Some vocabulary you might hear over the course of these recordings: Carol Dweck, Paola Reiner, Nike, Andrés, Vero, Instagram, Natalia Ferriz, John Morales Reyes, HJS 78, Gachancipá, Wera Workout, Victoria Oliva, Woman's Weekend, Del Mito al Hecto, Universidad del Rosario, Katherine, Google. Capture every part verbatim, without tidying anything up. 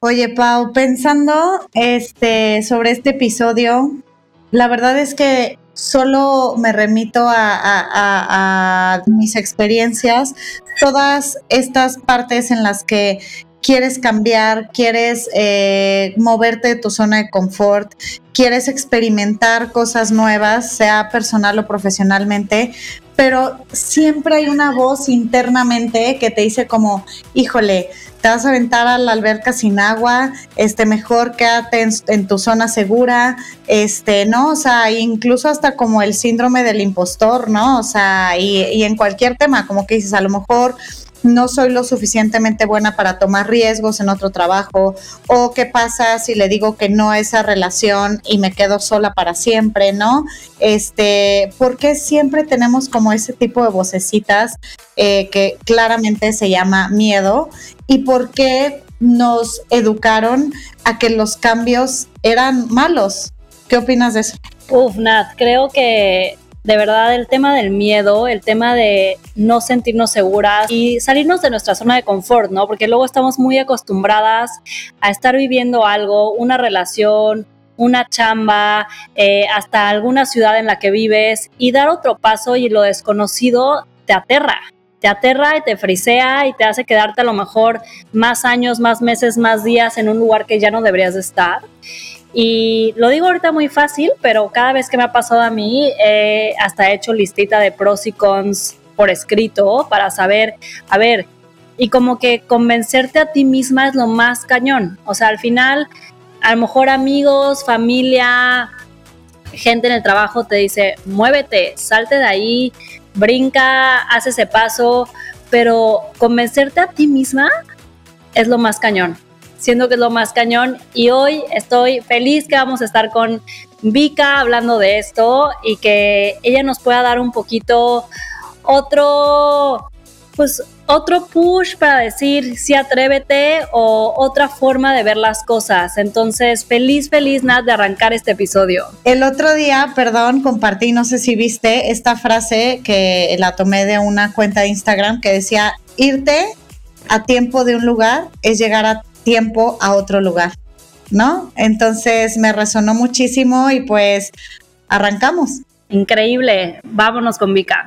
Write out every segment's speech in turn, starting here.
Oye, Pau, pensando este, sobre este episodio, la verdad es que solo me remito a, a, a, a mis experiencias, todas estas partes en las que quieres cambiar, quieres eh, moverte de tu zona de confort, quieres experimentar cosas nuevas, sea personal o profesionalmente, pero siempre hay una voz internamente que te dice como, híjole, te vas a aventar a la alberca sin agua, este, mejor quédate en, en tu zona segura, este, ¿no? O sea, incluso hasta como el síndrome del impostor, ¿no? O sea, y, y en cualquier tema, como que dices, a lo mejor no soy lo suficientemente buena para tomar riesgos en otro trabajo, o qué pasa si le digo que no a esa relación y me quedo sola para siempre, ¿no? Este, porque siempre tenemos como ese tipo de vocecitas eh, que claramente se llama miedo, y porque nos educaron a que los cambios eran malos. ¿Qué opinas de eso? Uf, Nat, creo que de verdad, el tema del miedo, el tema de no sentirnos seguras y salirnos de nuestra zona de confort, ¿no? Porque luego estamos muy acostumbradas a estar viviendo algo, una relación, una chamba, eh, hasta alguna ciudad en la que vives, y dar otro paso y lo desconocido te aterra. Te aterra y te frisea y te hace quedarte a lo mejor más años, más meses, más días en un lugar que ya no deberías de estar. Y lo digo ahorita muy fácil, pero cada vez que me ha pasado a mí, eh, hasta he hecho listita de pros y cons por escrito para saber, a ver, y como que convencerte a ti misma es lo más cañón. O sea, al final, a lo mejor amigos, familia, gente en el trabajo te dice, muévete, salte de ahí, brinca, haz ese paso, pero convencerte a ti misma es lo más cañón. Siendo que es lo más cañón, y hoy estoy feliz que vamos a estar con Vika hablando de esto y que ella nos pueda dar un poquito otro, pues, otro push para decir sí, atrévete, o otra forma de ver las cosas. Entonces, feliz, feliz, Nat, de arrancar este episodio. El otro día, perdón, compartí, no sé si viste, esta frase que la tomé de una cuenta de Instagram que decía, irte a tiempo de un lugar es llegar a tiempo a otro lugar, ¿no? Entonces me resonó muchísimo y pues arrancamos. Increíble, vámonos con Vika.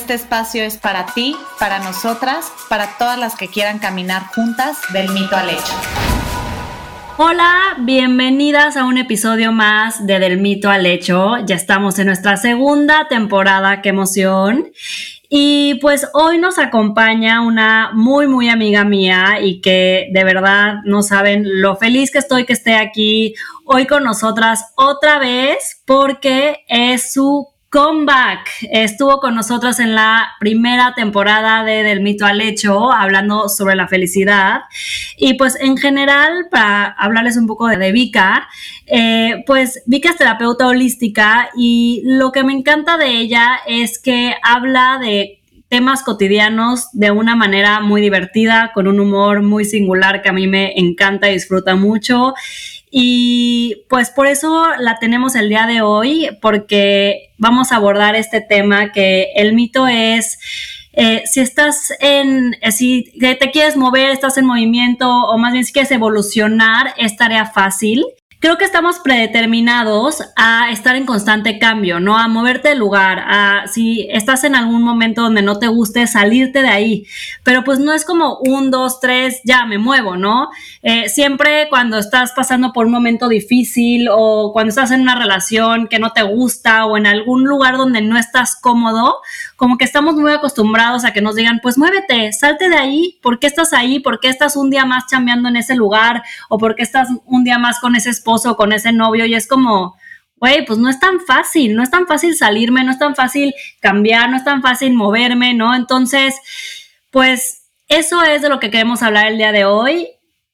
Este espacio es para ti, para nosotras, para todas las que quieran caminar juntas del mito al hecho. Hola, bienvenidas a un episodio más de Del Mito al Hecho. Ya estamos en nuestra segunda temporada, qué emoción. Y pues hoy nos acompaña una muy, muy amiga mía y que de verdad no saben lo feliz que estoy que esté aquí hoy con nosotras otra vez, porque es su comeback. Estuvo con nosotras en la primera temporada de Del Mito al Hecho, hablando sobre la felicidad. Y pues en general, para hablarles un poco de Vika, eh, pues Vika es terapeuta holística y lo que me encanta de ella es que habla de temas cotidianos de una manera muy divertida, con un humor muy singular que a mí me encanta y disfruta mucho. Y pues por eso la tenemos el día de hoy, porque vamos a abordar este tema que el mito es, eh, si estás en, eh, si te quieres mover, estás en movimiento, o más bien si quieres evolucionar, es tarea fácil. Creo que estamos predeterminados a estar en constante cambio, ¿no? A moverte del lugar, a si estás en algún momento donde no te guste, salirte de ahí. Pero pues no es como un, dos, tres, ya me muevo, ¿no? Eh, siempre cuando estás pasando por un momento difícil o cuando estás en una relación que no te gusta o en algún lugar donde no estás cómodo, como que estamos muy acostumbrados a que nos digan, pues muévete, salte de ahí, ¿por qué estás ahí? ¿Por qué estás un día más chambeando en ese lugar? ¿O por qué estás un día más con ese esposo, con ese novio? Y es como, güey, pues no es tan fácil, no es tan fácil salirme, no es tan fácil cambiar, no es tan fácil moverme, ¿no? Entonces, pues eso es de lo que queremos hablar el día de hoy.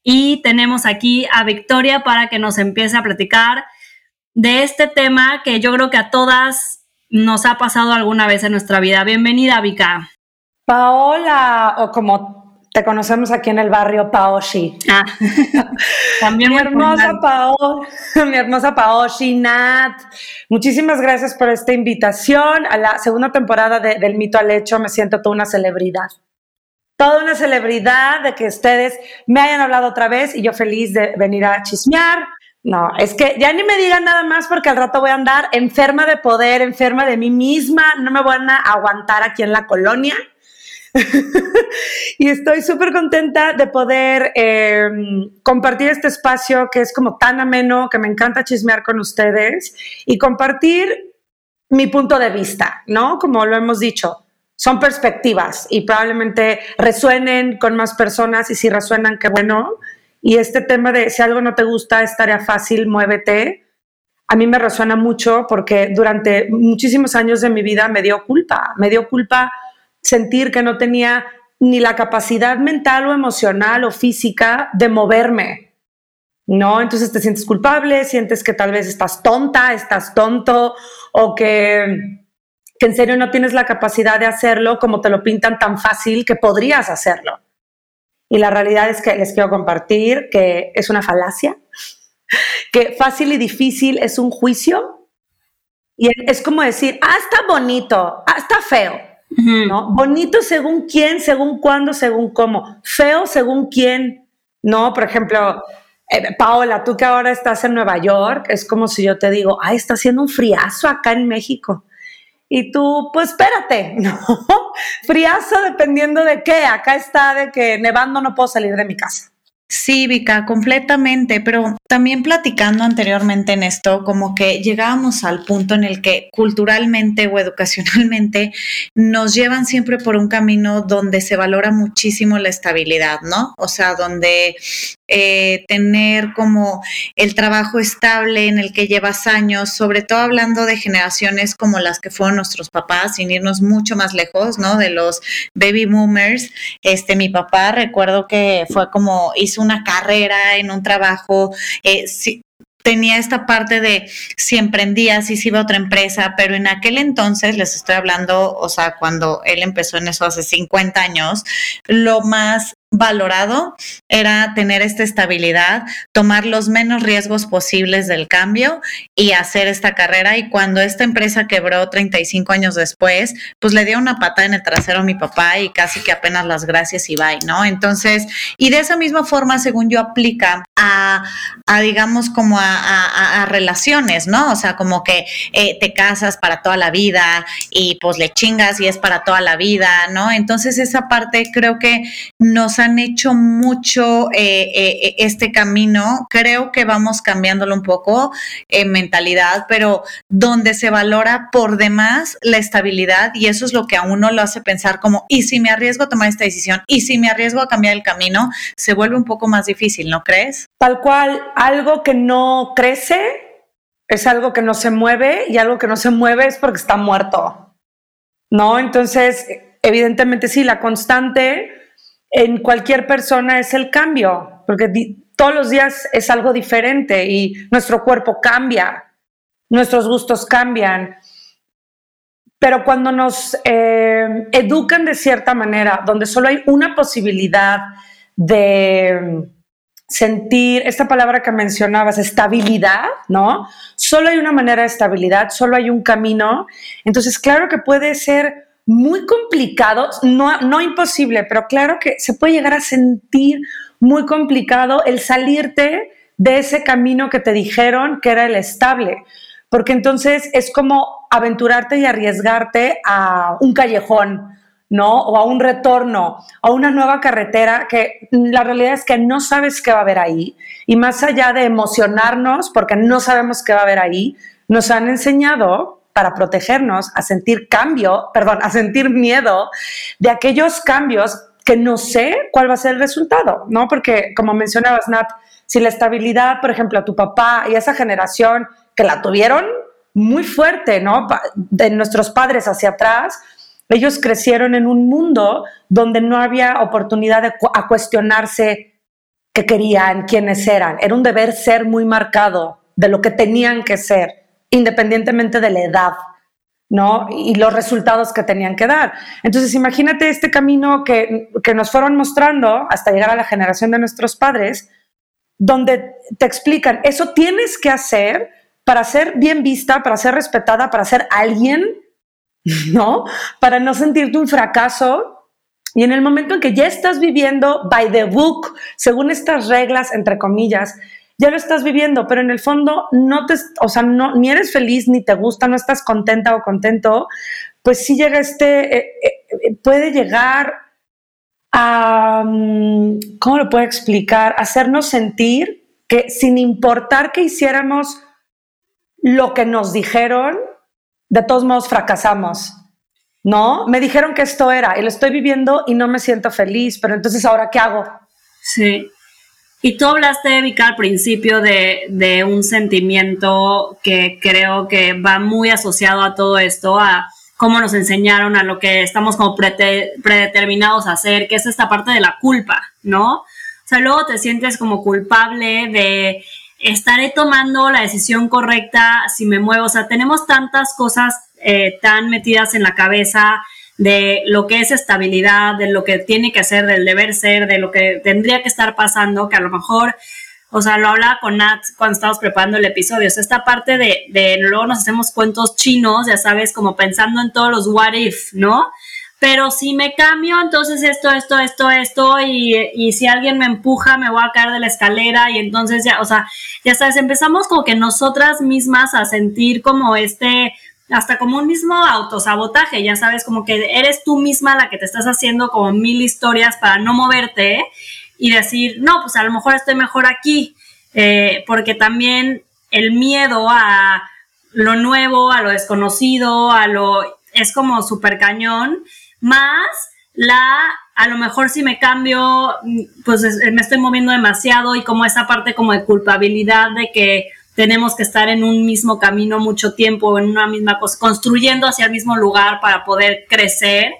Y tenemos aquí a Victoria para que nos empiece a platicar de este tema que yo creo que a todas nos ha pasado alguna vez en nuestra vida. Bienvenida, Vika. Paola, o como te conocemos aquí en el barrio, Paoshi. Ah, también mi hermosa Paola, mi hermosa Paoshi, Nat. Muchísimas gracias por esta invitación a la segunda temporada de, del Mito al Hecto. Me siento toda una celebridad. Toda una celebridad de que ustedes me hayan hablado otra vez y yo feliz de venir a chismear. No, es que ya ni me digan nada más porque al rato voy a andar enferma de poder, enferma de mí misma. No me van a aguantar aquí en la colonia. Y estoy súper contenta de poder eh, compartir este espacio que es como tan ameno, que me encanta chismear con ustedes y compartir mi punto de vista, ¿no? Como lo hemos dicho. Son perspectivas y probablemente resuenen con más personas y si resuenan, qué bueno. Y este tema de si algo no te gusta, es tarea fácil, muévete. A mí me resuena mucho porque durante muchísimos años de mi vida me dio culpa. Me dio culpa sentir que no tenía ni la capacidad mental o emocional o física de moverme. No, entonces te sientes culpable, sientes que tal vez estás tonta, estás tonto o que... que en serio no tienes la capacidad de hacerlo como te lo pintan tan fácil que podrías hacerlo. Y la realidad es que les quiero compartir que es una falacia, que fácil y difícil es un juicio y es como decir, ah, está bonito, ah, está feo. Uh-huh. ¿No? Bonito según quién, según cuándo, según cómo. Feo según quién. No, por ejemplo, eh, Paola, tú que ahora estás en Nueva York, es como si yo te digo, ay, está haciendo un friazo acá en México. Y tú, pues espérate, ¿no? Friazo dependiendo de qué. Acá está de que nevando no puedo salir de mi casa. Sí, Vika, completamente. Pero también platicando anteriormente en esto, como que llegábamos al punto en el que culturalmente o educacionalmente nos llevan siempre por un camino donde se valora muchísimo la estabilidad, ¿no? O sea, donde... Eh, tener como el trabajo estable en el que llevas años, sobre todo hablando de generaciones como las que fueron nuestros papás, sin irnos mucho más lejos, ¿no? De los baby boomers. Este, mi papá, recuerdo que fue como, hizo una carrera en un trabajo, eh, sí, tenía esta parte de si emprendía, si se iba a otra empresa, pero en aquel entonces, les estoy hablando, o sea, cuando él empezó en eso hace cincuenta años, lo más valorado era tener esta estabilidad, tomar los menos riesgos posibles del cambio y hacer esta carrera. Y cuando esta empresa quebró treinta y cinco años después, pues le dio una patada en el trasero a mi papá y casi que apenas las gracias y bye, ¿no? Entonces, y de esa misma forma, según yo, aplica a, a digamos, como a, a, a relaciones, ¿no? O sea, como que eh, te casas para toda la vida y pues le chingas y es para toda la vida, ¿no? Entonces, esa parte creo que nos ha han hecho mucho eh, eh, este camino. Creo que vamos cambiándolo un poco en eh, mentalidad, pero donde se valora por demás la estabilidad y eso es lo que a uno lo hace pensar como, y si me arriesgo a tomar esta decisión, y si me arriesgo a cambiar el camino, se vuelve un poco más difícil, ¿no crees? Tal cual, algo que no crece es algo que no se mueve y algo que no se mueve es porque está muerto, ¿no? Entonces, evidentemente sí, la constante... en cualquier persona es el cambio, porque di- todos los días es algo diferente y nuestro cuerpo cambia, nuestros gustos cambian, pero cuando nos eh, educan de cierta manera, donde solo hay una posibilidad de sentir, esta palabra que mencionabas, estabilidad, ¿no? Solo hay una manera de estabilidad, solo hay un camino, entonces claro que puede ser muy complicado, no, no imposible, pero claro que se puede llegar a sentir muy complicado el salirte de ese camino que te dijeron que era el estable, porque entonces es como aventurarte y arriesgarte a un callejón, ¿no? O a un retorno, a una nueva carretera que la realidad es que no sabes qué va a haber ahí y más allá de emocionarnos porque no sabemos qué va a haber ahí, nos han enseñado para protegernos, a sentir cambio, perdón, a sentir miedo de aquellos cambios que no sé cuál va a ser el resultado, ¿no? Porque, como mencionabas, Nat, si la estabilidad, por ejemplo, a tu papá y a esa generación que la tuvieron muy fuerte, ¿no? De nuestros padres hacia atrás, ellos crecieron en un mundo donde no había oportunidad de cu- a cuestionarse qué querían, quiénes eran. Era un deber ser muy marcado de lo que tenían que ser, independientemente de la edad, ¿no? Y los resultados que tenían que dar. Entonces, imagínate este camino que, que nos fueron mostrando hasta llegar a la generación de nuestros padres, donde te explican, eso tienes que hacer para ser bien vista, para ser respetada, para ser alguien, ¿no? Para no sentirte un fracaso. Y en el momento en que ya estás viviendo by the book, según estas reglas, entre comillas, ya lo estás viviendo, pero en el fondo no te, o sea, no, ni eres feliz, ni te gusta, no estás contenta o contento, pues sí llega este, eh, eh, puede llegar a, ¿cómo lo puedo explicar? Hacernos sentir que sin importar que hiciéramos lo que nos dijeron, de todos modos fracasamos, ¿no? Me dijeron que esto era, y lo estoy viviendo y no me siento feliz, pero entonces ¿ahora qué hago? Sí. Y tú hablaste, Vika, al principio de, de un sentimiento que creo que va muy asociado a todo esto, a cómo nos enseñaron, a lo que estamos como prete, predeterminados a hacer, que es esta parte de la culpa, ¿no? O sea, luego te sientes como culpable de estaré tomando la decisión correcta si me muevo. O sea, tenemos tantas cosas eh, tan metidas en la cabeza de lo que es estabilidad, de lo que tiene que ser, del deber ser, de lo que tendría que estar pasando, que a lo mejor, o sea, lo hablaba con Nat cuando estábamos preparando el episodio, o sea, esta parte de, de luego nos hacemos cuentos chinos, ya sabes, como pensando en todos los what if, ¿no? Pero si me cambio, entonces esto, esto, esto, esto, y, y si alguien me empuja, me voy a caer de la escalera, y entonces ya, o sea, ya sabes, empezamos como que nosotras mismas a sentir como este... hasta como un mismo autosabotaje, ya sabes, como que eres tú misma la que te estás haciendo como mil historias para no moverte, ¿eh? Y decir, no, pues a lo mejor estoy mejor aquí, eh, porque también el miedo a lo nuevo, a lo desconocido, a lo es como súper cañón, más la, a lo mejor si me cambio, pues me estoy moviendo demasiado y como esa parte como de culpabilidad de que tenemos que estar en un mismo camino mucho tiempo, en una misma cosa, construyendo hacia el mismo lugar para poder crecer.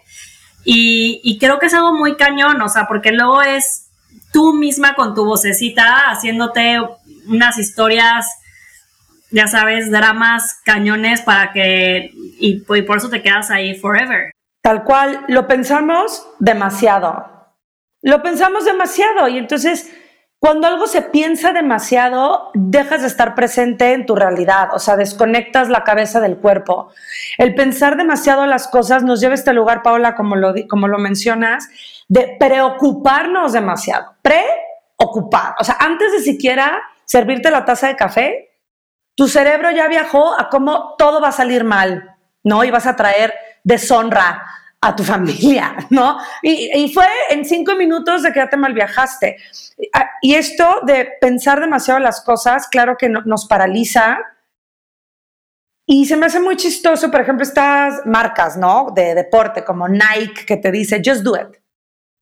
Y, y creo que es algo muy cañón, o sea, porque luego es tú misma con tu vocecita haciéndote unas historias, ya sabes, dramas, cañones para que... Y, y por eso te quedas ahí forever. Tal cual, lo pensamos demasiado. Lo pensamos demasiado y entonces... Cuando algo se piensa demasiado, dejas de estar presente en tu realidad, o sea, desconectas la cabeza del cuerpo. El pensar demasiado las cosas nos lleva a este lugar, Paola, como lo, como lo mencionas, de preocuparnos demasiado, preocupar. O sea, antes de siquiera servirte la taza de café, tu cerebro ya viajó a cómo todo va a salir mal, ¿no? Y vas a traer deshonra a tu familia, ¿no? Y, y fue en cinco minutos de que ya te mal viajaste. Y esto de pensar demasiado las cosas, claro que no, nos paraliza. Y se me hace muy chistoso, por ejemplo, estas marcas, ¿no? De deporte, como Nike, que te dice, just do it.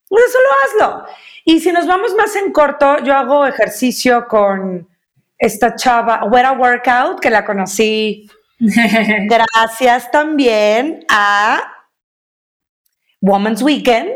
Pues solo hazlo. Y si nos vamos más en corto, yo hago ejercicio con esta chava, Wera Workout, que la conocí. Gracias también a... Woman's Weekend,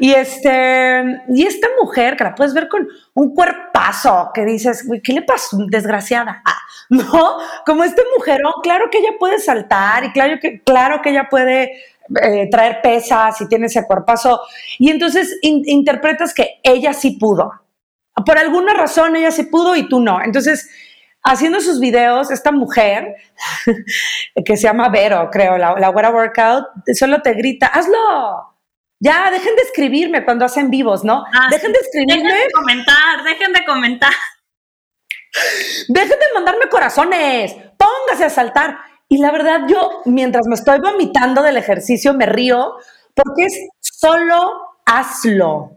y, este, y esta mujer que la puedes ver con un cuerpazo que dices, ¿qué le pasó? Desgraciada, ah, ¿no? Como este mujerón, claro que ella puede saltar y claro que, claro que ella puede eh, traer pesas y tiene ese cuerpazo, y entonces in, interpretas que ella sí pudo. Por alguna razón ella sí pudo y tú no. Entonces, haciendo sus videos, esta mujer que se llama Vero, creo, la, la Wera Workout, solo te grita, ¡hazlo! Ya, dejen de escribirme cuando hacen vivos, ¿no? Ah, dejen de escribirme. Dejen de comentar, dejen de comentar. Dejen de mandarme corazones, póngase a saltar. Y la verdad, yo, mientras me estoy vomitando del ejercicio, me río, porque es solo hazlo,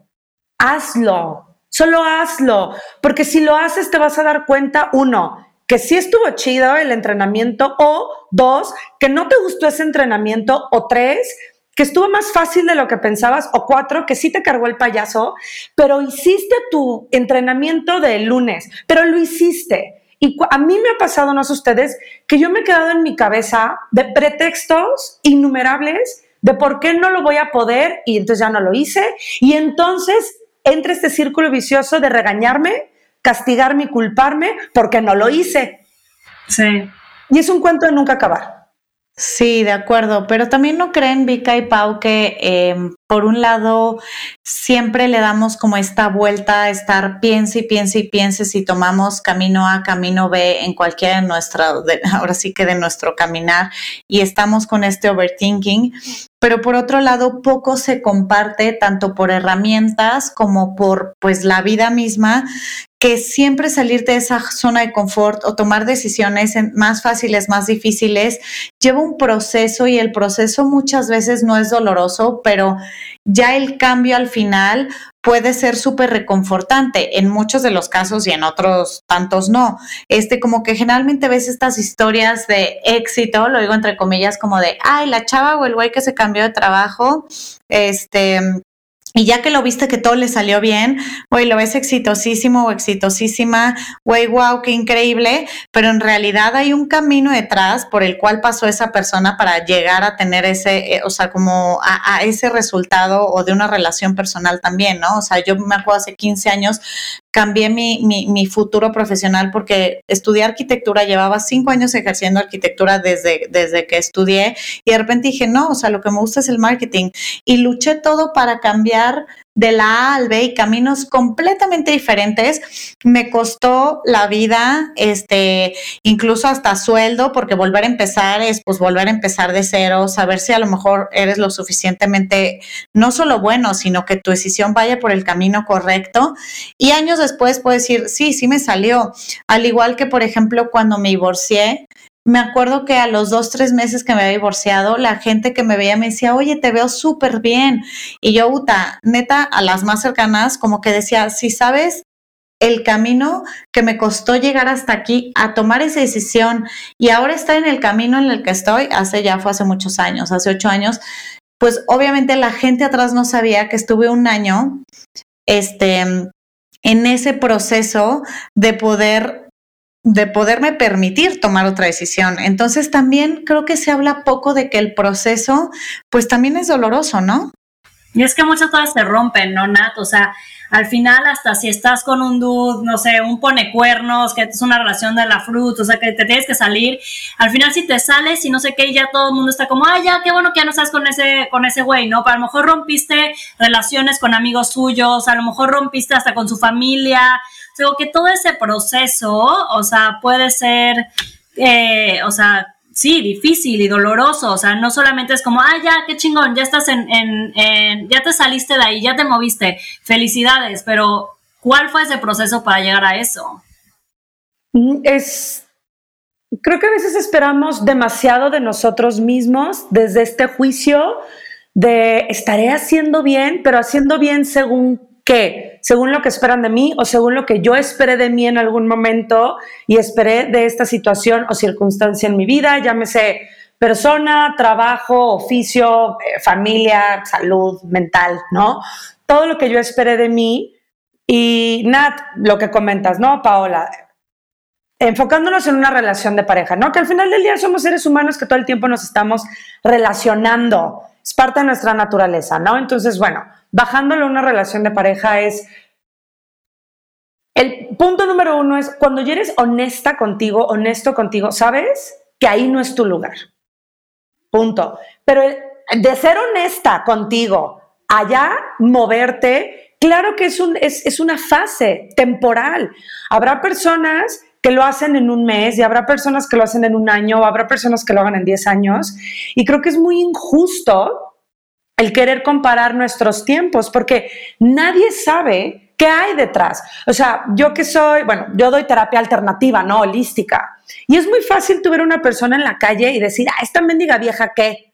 hazlo. Solo hazlo, porque si lo haces te vas a dar cuenta, uno, que sí estuvo chido el entrenamiento, o dos, que no te gustó ese entrenamiento, o tres, que estuvo más fácil de lo que pensabas, o cuatro, que sí te cargó el payaso, pero hiciste tu entrenamiento del lunes, pero lo hiciste. Y a mí me ha pasado, no sé ustedes, que yo me he quedado en mi cabeza de pretextos innumerables de por qué no lo voy a poder y entonces ya no lo hice y entonces... entre este círculo vicioso de regañarme, castigarme y culparme porque no lo hice. Sí. Y es un cuento de nunca acabar. Sí, de acuerdo, pero también no creen, Vika y Pau, que eh, por un lado siempre le damos como esta vuelta a estar piense y piense y piense si tomamos camino A, camino B en cualquiera de nuestra, de, ahora sí que de nuestro caminar, y estamos con este overthinking, pero por otro lado poco se comparte tanto por herramientas como por pues la vida misma, que siempre salirte de esa zona de confort o tomar decisiones más fáciles, más difíciles, lleva un proceso, y el proceso muchas veces no es doloroso, pero ya el cambio al final puede ser súper reconfortante en muchos de los casos y en otros tantos no. Este, como que generalmente ves estas historias de éxito, lo digo entre comillas, como de, ay, la chava o el güey que se cambió de trabajo, este... Y ya que lo viste que todo le salió bien, güey, lo ves exitosísimo o exitosísima, güey, wow, qué increíble, pero en realidad hay un camino detrás por el cual pasó esa persona para llegar a tener ese, eh, o sea, como a, a ese resultado, o de una relación personal también, ¿no? O sea, yo me acuerdo hace quince años, cambié mi, mi, mi futuro profesional porque estudié arquitectura, llevaba cinco años ejerciendo arquitectura desde, desde que estudié, y de repente dije, no, o sea, lo que me gusta es el marketing, y luché todo para cambiar de la A al B y caminos completamente diferentes. Me costó la vida, este, incluso hasta sueldo, porque volver a empezar es pues volver a empezar de cero, saber si a lo mejor eres lo suficientemente, no solo bueno, sino que tu decisión vaya por el camino correcto. Y años después puedo decir, sí, sí me salió. Al igual que, por ejemplo, cuando me divorcié, me acuerdo que a los dos, tres meses que me había divorciado, la gente que me veía me decía, oye, te veo súper bien. Y yo, Uta, neta, a las más cercanas, como que decía, si sabes el camino que me costó llegar hasta aquí, a tomar esa decisión, y ahora estar en el camino en el que estoy, hace ya fue hace muchos años, hace ocho años, pues obviamente la gente atrás no sabía que estuve un año este, en ese proceso de poder... de poderme permitir tomar otra decisión. Entonces también creo que se habla poco de que el proceso pues también es doloroso, ¿no? Y es que muchas cosas se rompen, ¿no, Nat? O sea, al final hasta si estás con un dude, no sé, un ponecuernos, que es una relación de la fruta, o sea, que te tienes que salir, al final si te sales y no sé qué, y ya todo el mundo está como, ay, ya, qué bueno que ya no estás con ese con ese güey, ¿no? Pero a lo mejor rompiste relaciones con amigos suyos, a lo mejor rompiste hasta con su familia, o sea, que todo ese proceso, o sea, puede ser, eh, o sea, sí, difícil y doloroso, o sea, no solamente es como, ah, ya, qué chingón, ya estás en, en, en, ya te saliste de ahí, ya te moviste, felicidades, pero ¿cuál fue ese proceso para llegar a eso? Es, creo que a veces esperamos demasiado de nosotros mismos desde este juicio de estaré haciendo bien, pero haciendo bien según ¿qué? Según lo que esperan de mí o según lo que yo esperé de mí en algún momento y esperé de esta situación o circunstancia en mi vida, llámese persona, trabajo, oficio, eh, familia, salud mental, ¿no? Todo lo que yo esperé de mí. Y Nat, lo que comentas, ¿no, Paola? Enfocándonos en una relación de pareja, ¿no? Que al final del día somos seres humanos que todo el tiempo nos estamos relacionando. Es parte de nuestra naturaleza, ¿no? Entonces, bueno, bajándolo a una relación de pareja es... El punto número uno es cuando ya eres honesta contigo, honesto contigo, sabes que ahí no es tu lugar. Punto. Pero de ser honesta contigo, allá moverte, claro que es, un, es, es una fase temporal. Habrá personas que lo hacen en un mes, y habrá personas que lo hacen en un año, habrá personas que lo hagan en diez años. Y creo que es muy injusto el querer comparar nuestros tiempos, porque nadie sabe qué hay detrás. O sea, yo que soy, bueno, yo doy terapia alternativa, ¿no? Holística. Y es muy fácil tú ver a una persona en la calle y decir, ah, esta mendiga vieja, ¿qué?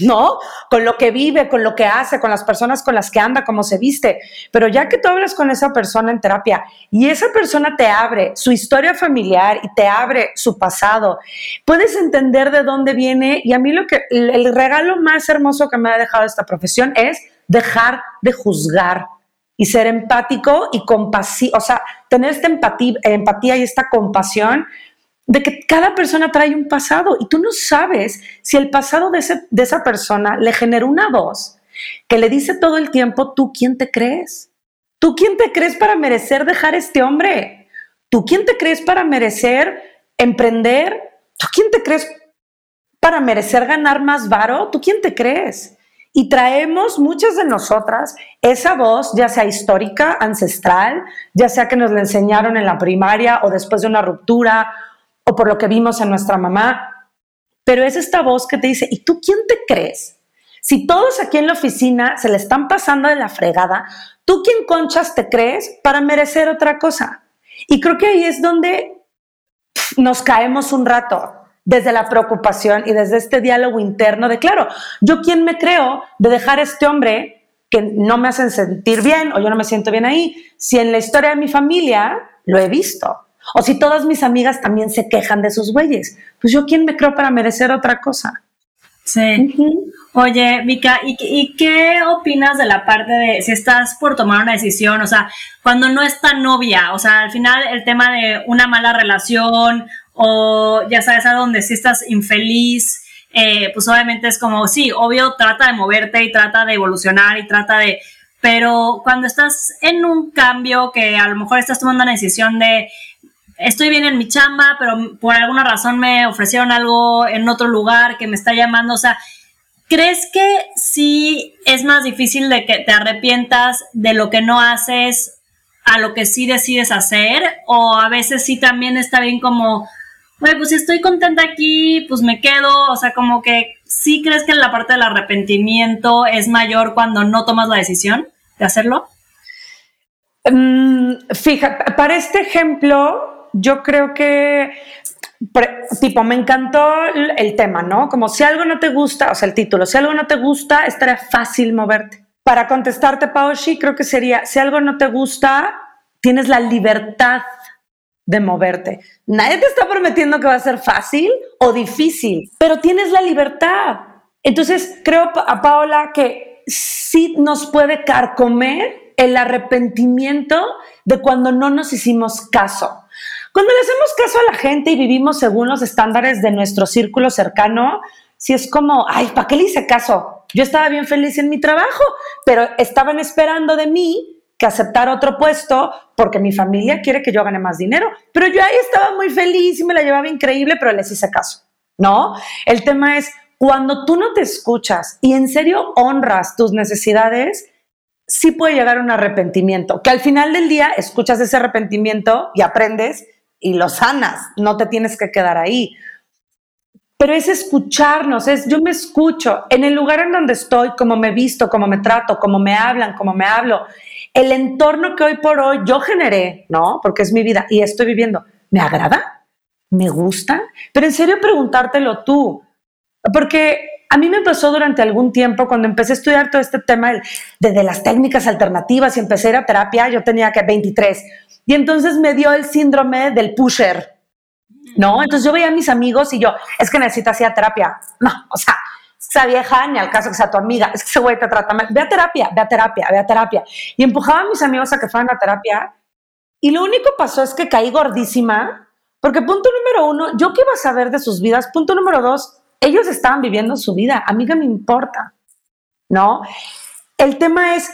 ¿No? Con lo que vive, con lo que hace, con las personas con las que anda, cómo se viste. Pero ya que tú hablas con esa persona en terapia y esa persona te abre su historia familiar y te abre su pasado, puedes entender de dónde viene. Y a mí lo que el regalo más hermoso que me ha dejado esta profesión es dejar de juzgar y ser empático y compasivo, o sea, tener esta empatía, empatía y esta compasión de que cada persona trae un pasado y tú no sabes si el pasado de, ese, de esa persona le generó una voz que le dice todo el tiempo, ¿tú quién te crees? ¿Tú quién te crees para merecer dejar este hombre? ¿Tú quién te crees para merecer emprender? ¿Tú quién te crees para merecer ganar más varo? ¿Tú quién te crees? Y traemos muchas de nosotras esa voz, ya sea histórica, ancestral, ya sea que nos la enseñaron en la primaria o después de una ruptura o por lo que vimos en nuestra mamá. Pero es esta voz que te dice, ¿y tú quién te crees? Si todos aquí en la oficina se le están pasando de la fregada, ¿tú quién conchas te crees para merecer otra cosa? Y creo que ahí es donde pff, nos caemos un rato. Desde la preocupación y desde este diálogo interno de, claro, ¿yo quién me creo de dejar este hombre que no me hacen sentir bien o yo no me siento bien ahí? Si en la historia de mi familia lo he visto. O si todas mis amigas también se quejan de sus güeyes. Pues ¿yo quién me creo para merecer otra cosa? Sí. Uh-huh. Oye, Vika, ¿y, ¿y qué opinas de la parte de si estás por tomar una decisión? O sea, cuando no es tan novia, o sea, al final el tema de una mala relación... o ya sabes a dónde, si estás infeliz, eh, pues obviamente es como, sí, obvio, trata de moverte y trata de evolucionar y trata de, pero cuando estás en un cambio que a lo mejor estás tomando una decisión de, estoy bien en mi chamba, pero por alguna razón me ofrecieron algo en otro lugar que me está llamando, o sea, ¿crees que sí es más difícil de que te arrepientas de lo que no haces a lo que sí decides hacer? O a veces sí también está bien como... Oye, pues si estoy contenta aquí, pues me quedo. O sea, como que sí crees que la parte del arrepentimiento es mayor cuando no tomas la decisión de hacerlo. Um, fíjate, para este ejemplo, yo creo que, pre, tipo, me encantó el tema, ¿no? Como si algo no te gusta, o sea, el título, si algo no te gusta, estará fácil moverte. Para contestarte, Paoshi, creo que sería, si algo no te gusta, tienes la libertad de moverte. Nadie te está prometiendo que va a ser fácil o difícil, pero tienes la libertad. Entonces creo a Paola que sí nos puede carcomer el arrepentimiento de cuando no nos hicimos caso. Cuando le hacemos caso a la gente y vivimos según los estándares de nuestro círculo cercano, si es como, ay, ¿para qué le hice caso? Yo estaba bien feliz en mi trabajo, pero estaban esperando de mí que aceptar otro puesto porque mi familia quiere que yo gane más dinero. Pero yo ahí estaba muy feliz y me la llevaba increíble, pero les hice caso, ¿no? El tema es cuando tú no te escuchas y en serio honras tus necesidades, sí puede llegar un arrepentimiento, que al final del día escuchas ese arrepentimiento y aprendes y lo sanas, no te tienes que quedar ahí. Pero es escucharnos, es yo me escucho en el lugar en donde estoy, cómo me visto, cómo me trato, cómo me hablan, cómo me hablo. El entorno que hoy por hoy yo generé, ¿no? Porque es mi vida y estoy viviendo. ¿Me agrada? ¿Me gusta? Pero en serio preguntártelo tú. Porque a mí me pasó durante algún tiempo cuando empecé a estudiar todo este tema desde las técnicas alternativas y empecé a ir a terapia, yo tenía que veintitrés. Y entonces me dio el síndrome del pusher, ¿no? Entonces yo veía a mis amigos y yo, es que necesitas ir a terapia. No, o sea, esa vieja, ni al caso que sea tu amiga, es que ese güey te trata mal. Ve a terapia, ve a terapia, ve a terapia. Y empujaba a mis amigos a que fueran a terapia. Y lo único que pasó es que caí gordísima, porque punto número uno, yo qué iba a saber de sus vidas. Punto número dos, ellos estaban viviendo su vida. A mí qué me importa, ¿no? El tema es,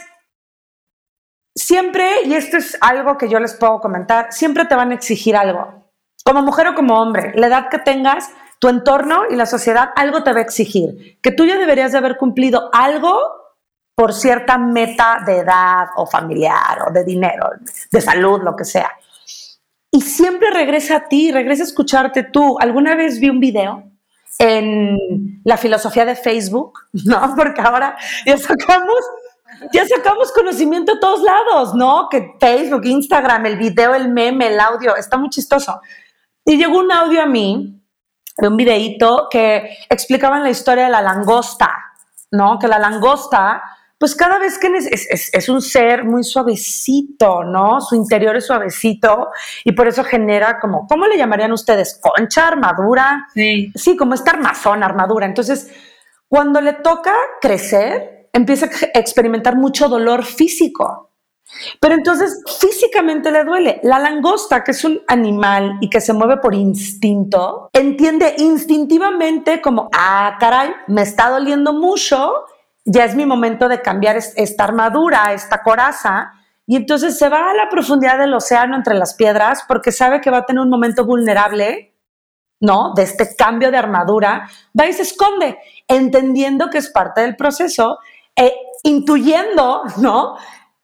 siempre, y esto es algo que yo les puedo comentar, siempre te van a exigir algo. Como mujer o como hombre, la edad que tengas, tu entorno y la sociedad, algo te va a exigir. Que tú ya deberías de haber cumplido algo por cierta meta de edad o familiar o de dinero, de salud, lo que sea. Y siempre regresa a ti, regresa a escucharte tú. Alguna vez vi un video en la filosofía de Facebook, ¿no? Porque ahora ya sacamos... Ya sacamos conocimiento a todos lados, ¿no? Que Facebook, Instagram, el video, el meme, el audio, está muy chistoso. Y llegó un audio a mí, de un videíto que explicaban la historia de la langosta, ¿no? Que la langosta, pues cada vez que es, es, es un ser muy suavecito, ¿no? Su interior es suavecito y por eso genera como, ¿cómo le llamarían ustedes? ¿Concha, armadura? Sí. Sí, como esta armazón, armadura. Entonces, cuando le toca crecer, empieza a experimentar mucho dolor físico. Pero entonces físicamente le duele. La langosta, que es un animal y que se mueve por instinto, entiende instintivamente como, ah, caray, me está doliendo mucho, ya es mi momento de cambiar esta armadura, esta coraza, Y entonces se va a la profundidad del océano entre las piedras porque sabe que va a tener un momento vulnerable, ¿no? De este cambio de armadura. Va y se esconde, entendiendo que es parte del proceso, e intuyendo, ¿no?,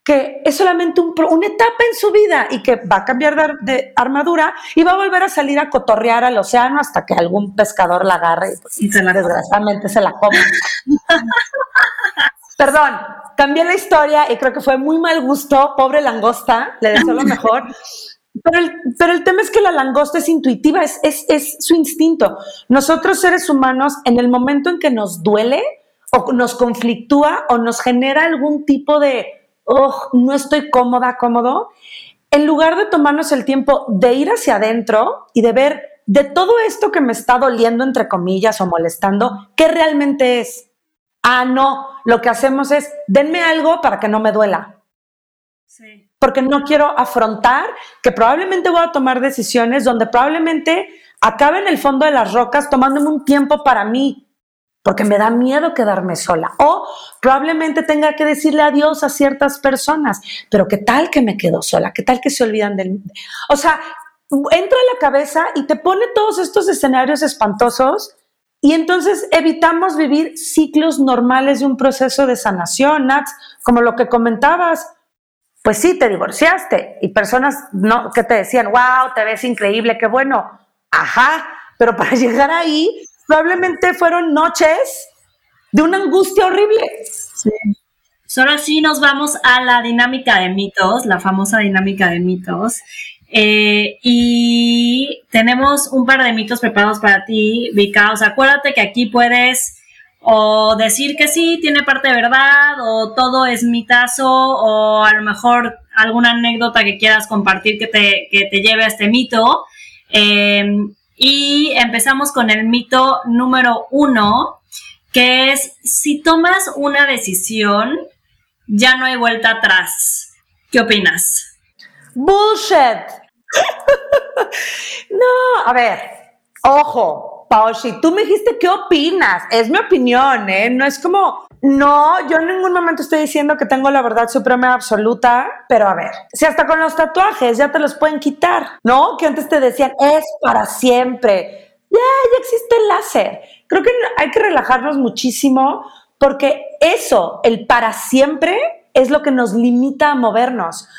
que es solamente un, una etapa en su vida y que va a cambiar de, de armadura y va a volver a salir a cotorrear al océano hasta que algún pescador la agarre y, pues, y se la desgraciadamente come. se la come. Perdón, cambié la historia y creo que fue muy mal gusto, pobre langosta, le deseo lo mejor. Pero el, pero el tema es que la langosta es intuitiva, es, es, es su instinto. Nosotros seres humanos, en el momento en que nos duele o nos conflictúa o nos genera algún tipo de oh, no estoy cómoda, cómodo, en lugar de tomarnos el tiempo de ir hacia adentro y de ver de todo esto que me está doliendo, entre comillas, o molestando, ¿qué realmente es? Ah, no, lo que hacemos es, denme algo para que no me duela. Sí. Porque no quiero afrontar que probablemente voy a tomar decisiones donde probablemente acabe en el fondo de las rocas tomándome un tiempo para mí, porque me da miedo quedarme sola. O probablemente tenga que decirle adiós a ciertas personas. Pero ¿qué tal que me quedo sola? ¿Qué tal que se olvidan de mí? O sea, entra en la cabeza y te pone todos estos escenarios espantosos y entonces evitamos vivir ciclos normales de un proceso de sanación, Nats, como lo que comentabas. Pues sí, te divorciaste. Y personas no, que te decían, wow, te ves increíble, qué bueno. Ajá, pero para llegar ahí probablemente fueron noches de una angustia horrible. Sí. Ahora sí nos vamos a la dinámica de mitos, la famosa dinámica de mitos. Eh, y tenemos un par de mitos preparados para ti, Vika. O sea, acuérdate que aquí puedes o decir que sí, tiene parte de verdad, o todo es mitazo, o a lo mejor alguna anécdota que quieras compartir que te, que te lleve a este mito. Eh, Y empezamos con el mito número uno, que es, si tomas una decisión, ya no hay vuelta atrás. ¿Qué opinas? ¡Bullshit! No, a ver, ojo, Paoshi, tú me dijiste qué opinas. Es mi opinión, ¿eh? No es como, no, yo en ningún momento estoy diciendo que tengo la verdad suprema absoluta, pero a ver, si hasta con los tatuajes ya te los pueden quitar, ¿no? Que antes te decían, es para siempre. Ya, ya existe el láser. Creo que hay que relajarnos muchísimo porque eso, el para siempre, es lo que nos limita a movernos.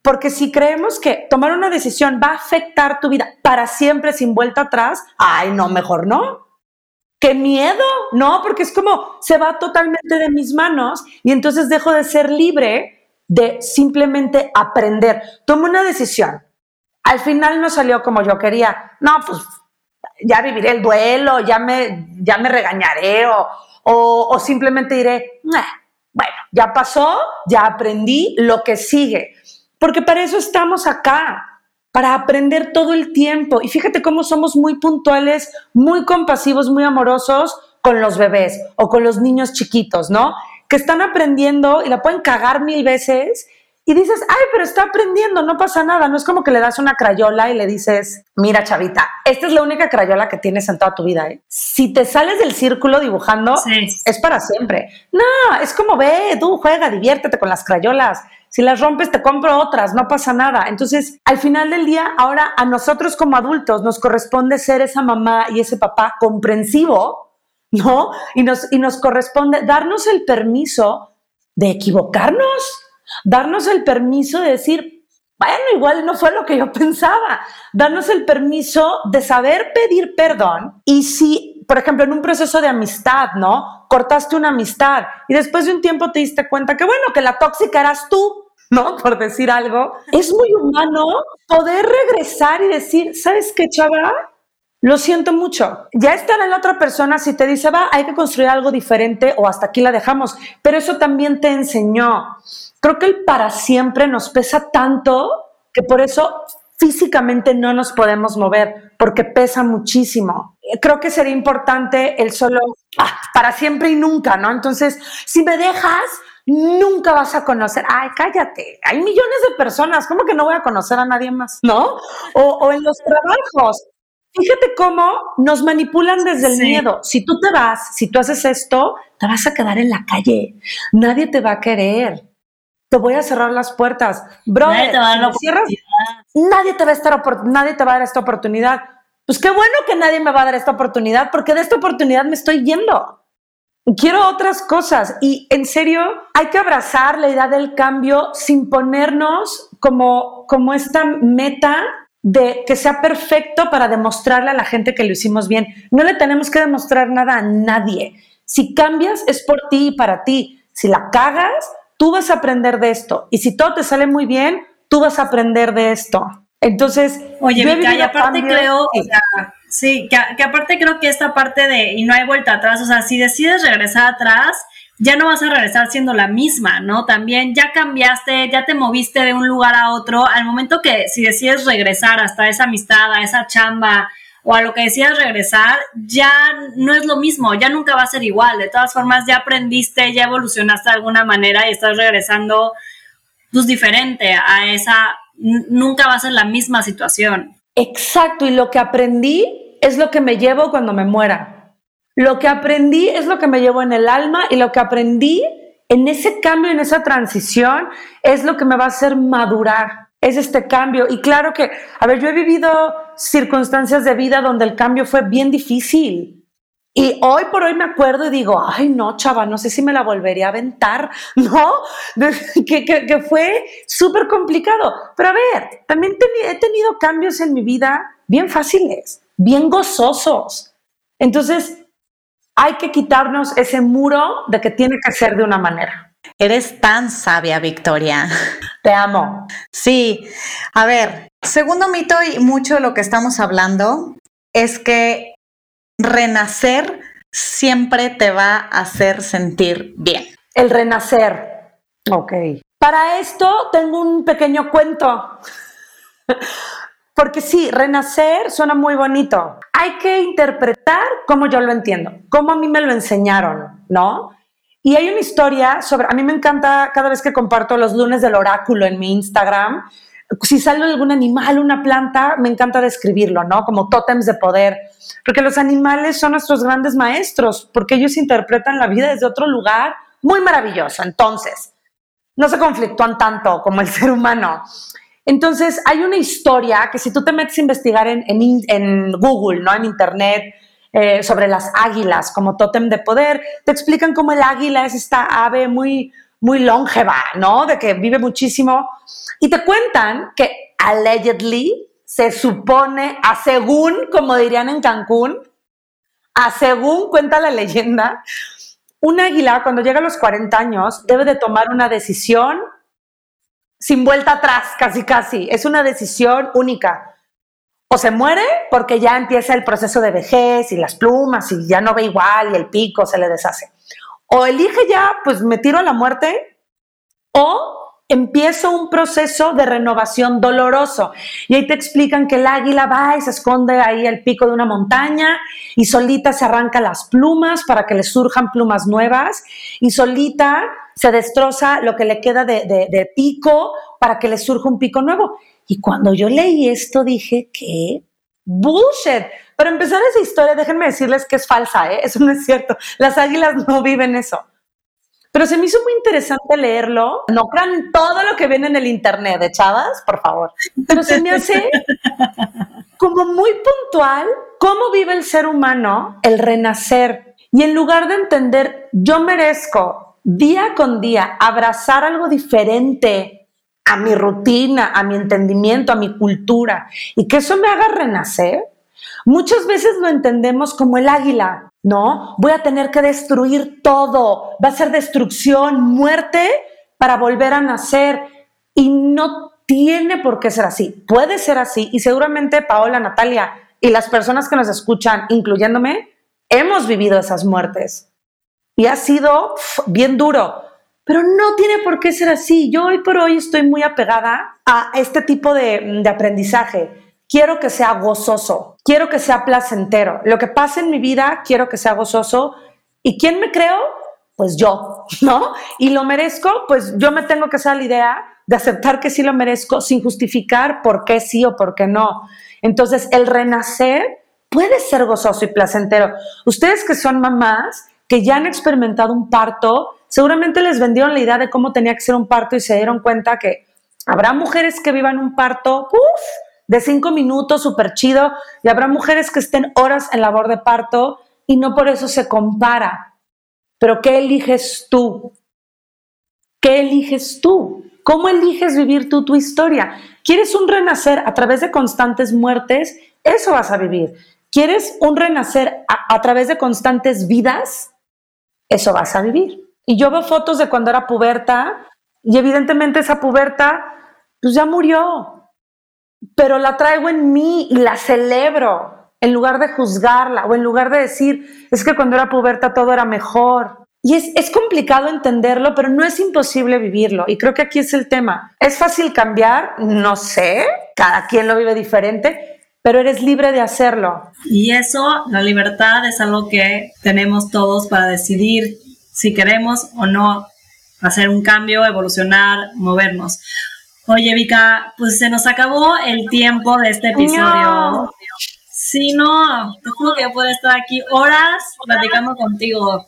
Porque si creemos que tomar una decisión va a afectar tu vida para siempre sin vuelta atrás, ay, no, mejor no. ¡Qué miedo! No, porque es como se va totalmente de mis manos y entonces dejo de ser libre de simplemente aprender. Tomo una decisión. Al final no salió como yo quería. No, pues ya viviré el duelo, ya me, ya me regañaré o, o, o simplemente diré, nah, bueno, ya pasó, ya aprendí, lo que sigue. Porque para eso estamos acá, para aprender todo el tiempo. Y fíjate cómo somos muy puntuales, muy compasivos, muy amorosos con los bebés o con los niños chiquitos, ¿no? Que están aprendiendo y la pueden cagar mil veces y dices, ay, pero está aprendiendo, no pasa nada. No es como que le das una crayola y le dices, mira, chavita, esta es la única crayola que tienes en toda tu vida, ¿eh? Si te sales del círculo dibujando, sí, es para siempre. No, es como, ve, tú juega, diviértete con las crayolas. Si las rompes, te compro otras, no pasa nada. Entonces, al final del día, ahora a nosotros como adultos nos corresponde ser esa mamá y ese papá comprensivo, ¿no? Y nos, y nos corresponde darnos el permiso de equivocarnos, darnos el permiso de decir, bueno, igual no fue lo que yo pensaba, darnos el permiso de saber pedir perdón. Y si, por ejemplo, en un proceso de amistad, ¿no? Cortaste una amistad y después de un tiempo te diste cuenta que, bueno, que la tóxica eras tú, ¿no? Por decir algo. Es muy humano poder regresar y decir, ¿sabes qué, chava? Lo siento mucho. Ya estará en la otra persona si te dice, va, hay que construir algo diferente o hasta aquí la dejamos. Pero eso también te enseñó. Creo que el para siempre nos pesa tanto que por eso físicamente no nos podemos mover, porque pesa muchísimo. Creo que sería importante el solo ah, para siempre y nunca, ¿no? Entonces, si me dejas, nunca vas a conocer. Ay, cállate, hay millones de personas, ¿cómo que no voy a conocer a nadie más? ¿No? O, o en los trabajos. Fíjate cómo nos manipulan desde el sí. miedo. Si tú te vas, si tú haces esto, te vas a quedar en la calle. Nadie te va a querer. te voy a cerrar las puertas. Bro, nadie te va a dar la oportunidad. Nadie te va a estar opor- nadie te va a dar esta oportunidad. Pues qué bueno que nadie me va a dar esta oportunidad, porque de esta oportunidad me estoy yendo. Quiero otras cosas. Y en serio, hay que abrazar la idea del cambio sin ponernos como, como esta meta de que sea perfecto para demostrarle a la gente que lo hicimos bien. No le tenemos que demostrar nada a nadie. Si cambias, es por ti y para ti. Si la cagas, tú vas a aprender de esto. Y si todo te sale muy bien, tú vas a aprender de esto. Entonces, oye, Mica, y aparte cambios, creo, o sea, sí, que, que aparte creo que esta parte de, y no hay vuelta atrás, o sea, si decides regresar atrás, ya no vas a regresar siendo la misma, ¿no? También ya cambiaste, ya te moviste de un lugar a otro, al momento que si decides regresar hasta esa amistad, a esa chamba, o a lo que decidas regresar, ya no es lo mismo, ya nunca va a ser igual, de todas formas ya aprendiste, ya evolucionaste de alguna manera y estás regresando, pues, diferente a esa... Nunca va a ser la misma situación. Exacto, y lo que aprendí es lo que me llevo cuando me muera. Lo que aprendí es lo que me llevo en el alma, y lo que aprendí en ese cambio, en esa transición, es lo que me va a hacer madurar. Es este cambio. Y claro que, a ver, yo he vivido circunstancias de vida donde el cambio fue bien difícil. Y hoy por hoy me acuerdo y digo, ay no, chava, no sé si me la volvería a aventar, ¿no? que, que, que fue súper complicado. Pero a ver, también teni- he tenido cambios en mi vida bien fáciles, bien gozosos. Entonces hay que quitarnos ese muro de que tiene que ser de una manera. Eres tan sabia, Victoria. Te amo. Sí. A ver, segundo mito, y mucho de lo que estamos hablando es que renacer siempre te va a hacer sentir bien. El renacer. Ok. Para esto tengo un pequeño cuento. Porque sí, renacer suena muy bonito. Hay que interpretar como yo lo entiendo, como a mí me lo enseñaron, ¿no? Y hay una historia sobre... A mí me encanta, cada vez que comparto los lunes del oráculo en mi Instagram, si sale algún animal, una planta, me encanta describirlo, ¿no? Como tótems de poder. Porque los animales son nuestros grandes maestros, porque ellos interpretan la vida desde otro lugar muy maravilloso. Entonces, no se conflictúan tanto como el ser humano. Entonces, hay una historia que si tú te metes a investigar en, en, en Google, ¿no? En Internet, eh, sobre las águilas como tótem de poder, te explican cómo el águila es esta ave muy, muy longeva, ¿no? De que vive muchísimo. Y te cuentan que, allegedly, se supone, a según, como dirían en Cancún, a según cuenta la leyenda, un águila cuando llega a los cuarenta años debe de tomar una decisión sin vuelta atrás, casi casi. Es una decisión única. O se muere porque ya empieza el proceso de vejez y las plumas y ya no ve igual y el pico se le deshace. O elige ya, pues me tiro a la muerte, o... empiezo un proceso de renovación doloroso. Y ahí te explican que el águila va y se esconde ahí al pico de una montaña y solita se arranca las plumas para que le surjan plumas nuevas, y solita se destroza lo que le queda de, de, de pico para que le surja un pico nuevo. Y cuando yo leí esto dije, ¿qué? ¡Bullshit! Para empezar esa historia, déjenme decirles que es falsa, ¿eh? Eso no es cierto. Las águilas no viven eso. Pero se me hizo muy interesante leerlo. No crean todo lo que ven en el internet, ¿eh, chavas? Por favor. Pero se me hace como muy puntual cómo vive el ser humano el renacer. Y en lugar de entender, yo merezco día con día abrazar algo diferente a mi rutina, a mi entendimiento, a mi cultura, y que eso me haga renacer, muchas veces lo entendemos como el águila. No, voy a tener que destruir todo, va a ser destrucción, muerte para volver a nacer, y no tiene por qué ser así, puede ser así, y seguramente Paola, Natalia y las personas que nos escuchan, incluyéndome, hemos vivido esas muertes y ha sido pff, bien duro, pero no tiene por qué ser así. Yo hoy por hoy estoy muy apegada a este tipo de, de aprendizaje. Quiero que sea gozoso, quiero que sea placentero. Lo que pase en mi vida, quiero que sea gozoso. ¿Y quién me creo? Pues yo, ¿no? Y lo merezco, pues yo me tengo que hacer la idea de aceptar que sí lo merezco sin justificar por qué sí o por qué no. Entonces, el renacer puede ser gozoso y placentero. Ustedes que son mamás, que ya han experimentado un parto, Seguramente les vendieron la idea de cómo tenía que ser un parto y se dieron cuenta que habrá mujeres que vivan un parto uf, de cinco minutos, súper chido, y habrá mujeres que estén horas en labor de parto y no por eso se compara. Pero ¿qué eliges tú? ¿Qué eliges tú? ¿Cómo eliges vivir tú tu historia? ¿Quieres un renacer a través de constantes muertes? Eso vas a vivir. ¿Quieres un renacer a, a través de constantes vidas? Eso vas a vivir. Y yo veo fotos de cuando era puberta y evidentemente esa puberta pues ya murió, pero la traigo en mí y la celebro en lugar de juzgarla o en lugar de decir es que cuando era puberta todo era mejor. Y es, es complicado entenderlo, pero no es imposible vivirlo. Y creo que aquí es el tema. ¿Es fácil cambiar? No sé. Cada quien lo vive diferente, pero eres libre de hacerlo. Y eso, la libertad, es algo que tenemos todos para decidir si queremos o no hacer un cambio, evolucionar, movernos. Oye, Vika, pues se nos acabó el tiempo de este episodio. No. Sí, no, te juro que puedo estar aquí horas platicando contigo.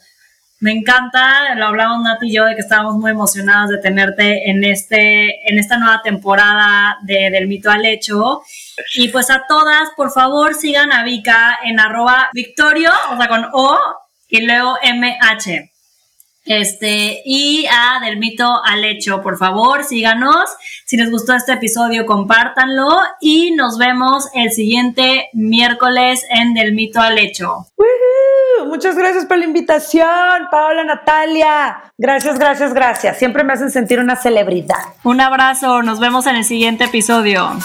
Me encanta, lo hablamos Nati y yo de que estábamos muy emocionadas de tenerte en, este, en esta nueva temporada de Del Mito al Hecto. Y pues a todas, por favor, sigan a Vika en arroba Victorio, o sea con O, y luego M H. Este, y a Del Mito al Hecto, por favor, síganos. Si les gustó este episodio, compártanlo. Y nos vemos el siguiente miércoles en Del Mito al Hecto. Muchas gracias por la invitación, Paola, Natalia. Gracias, gracias, gracias. Siempre me hacen sentir una celebridad. Un abrazo. Nos vemos en el siguiente episodio.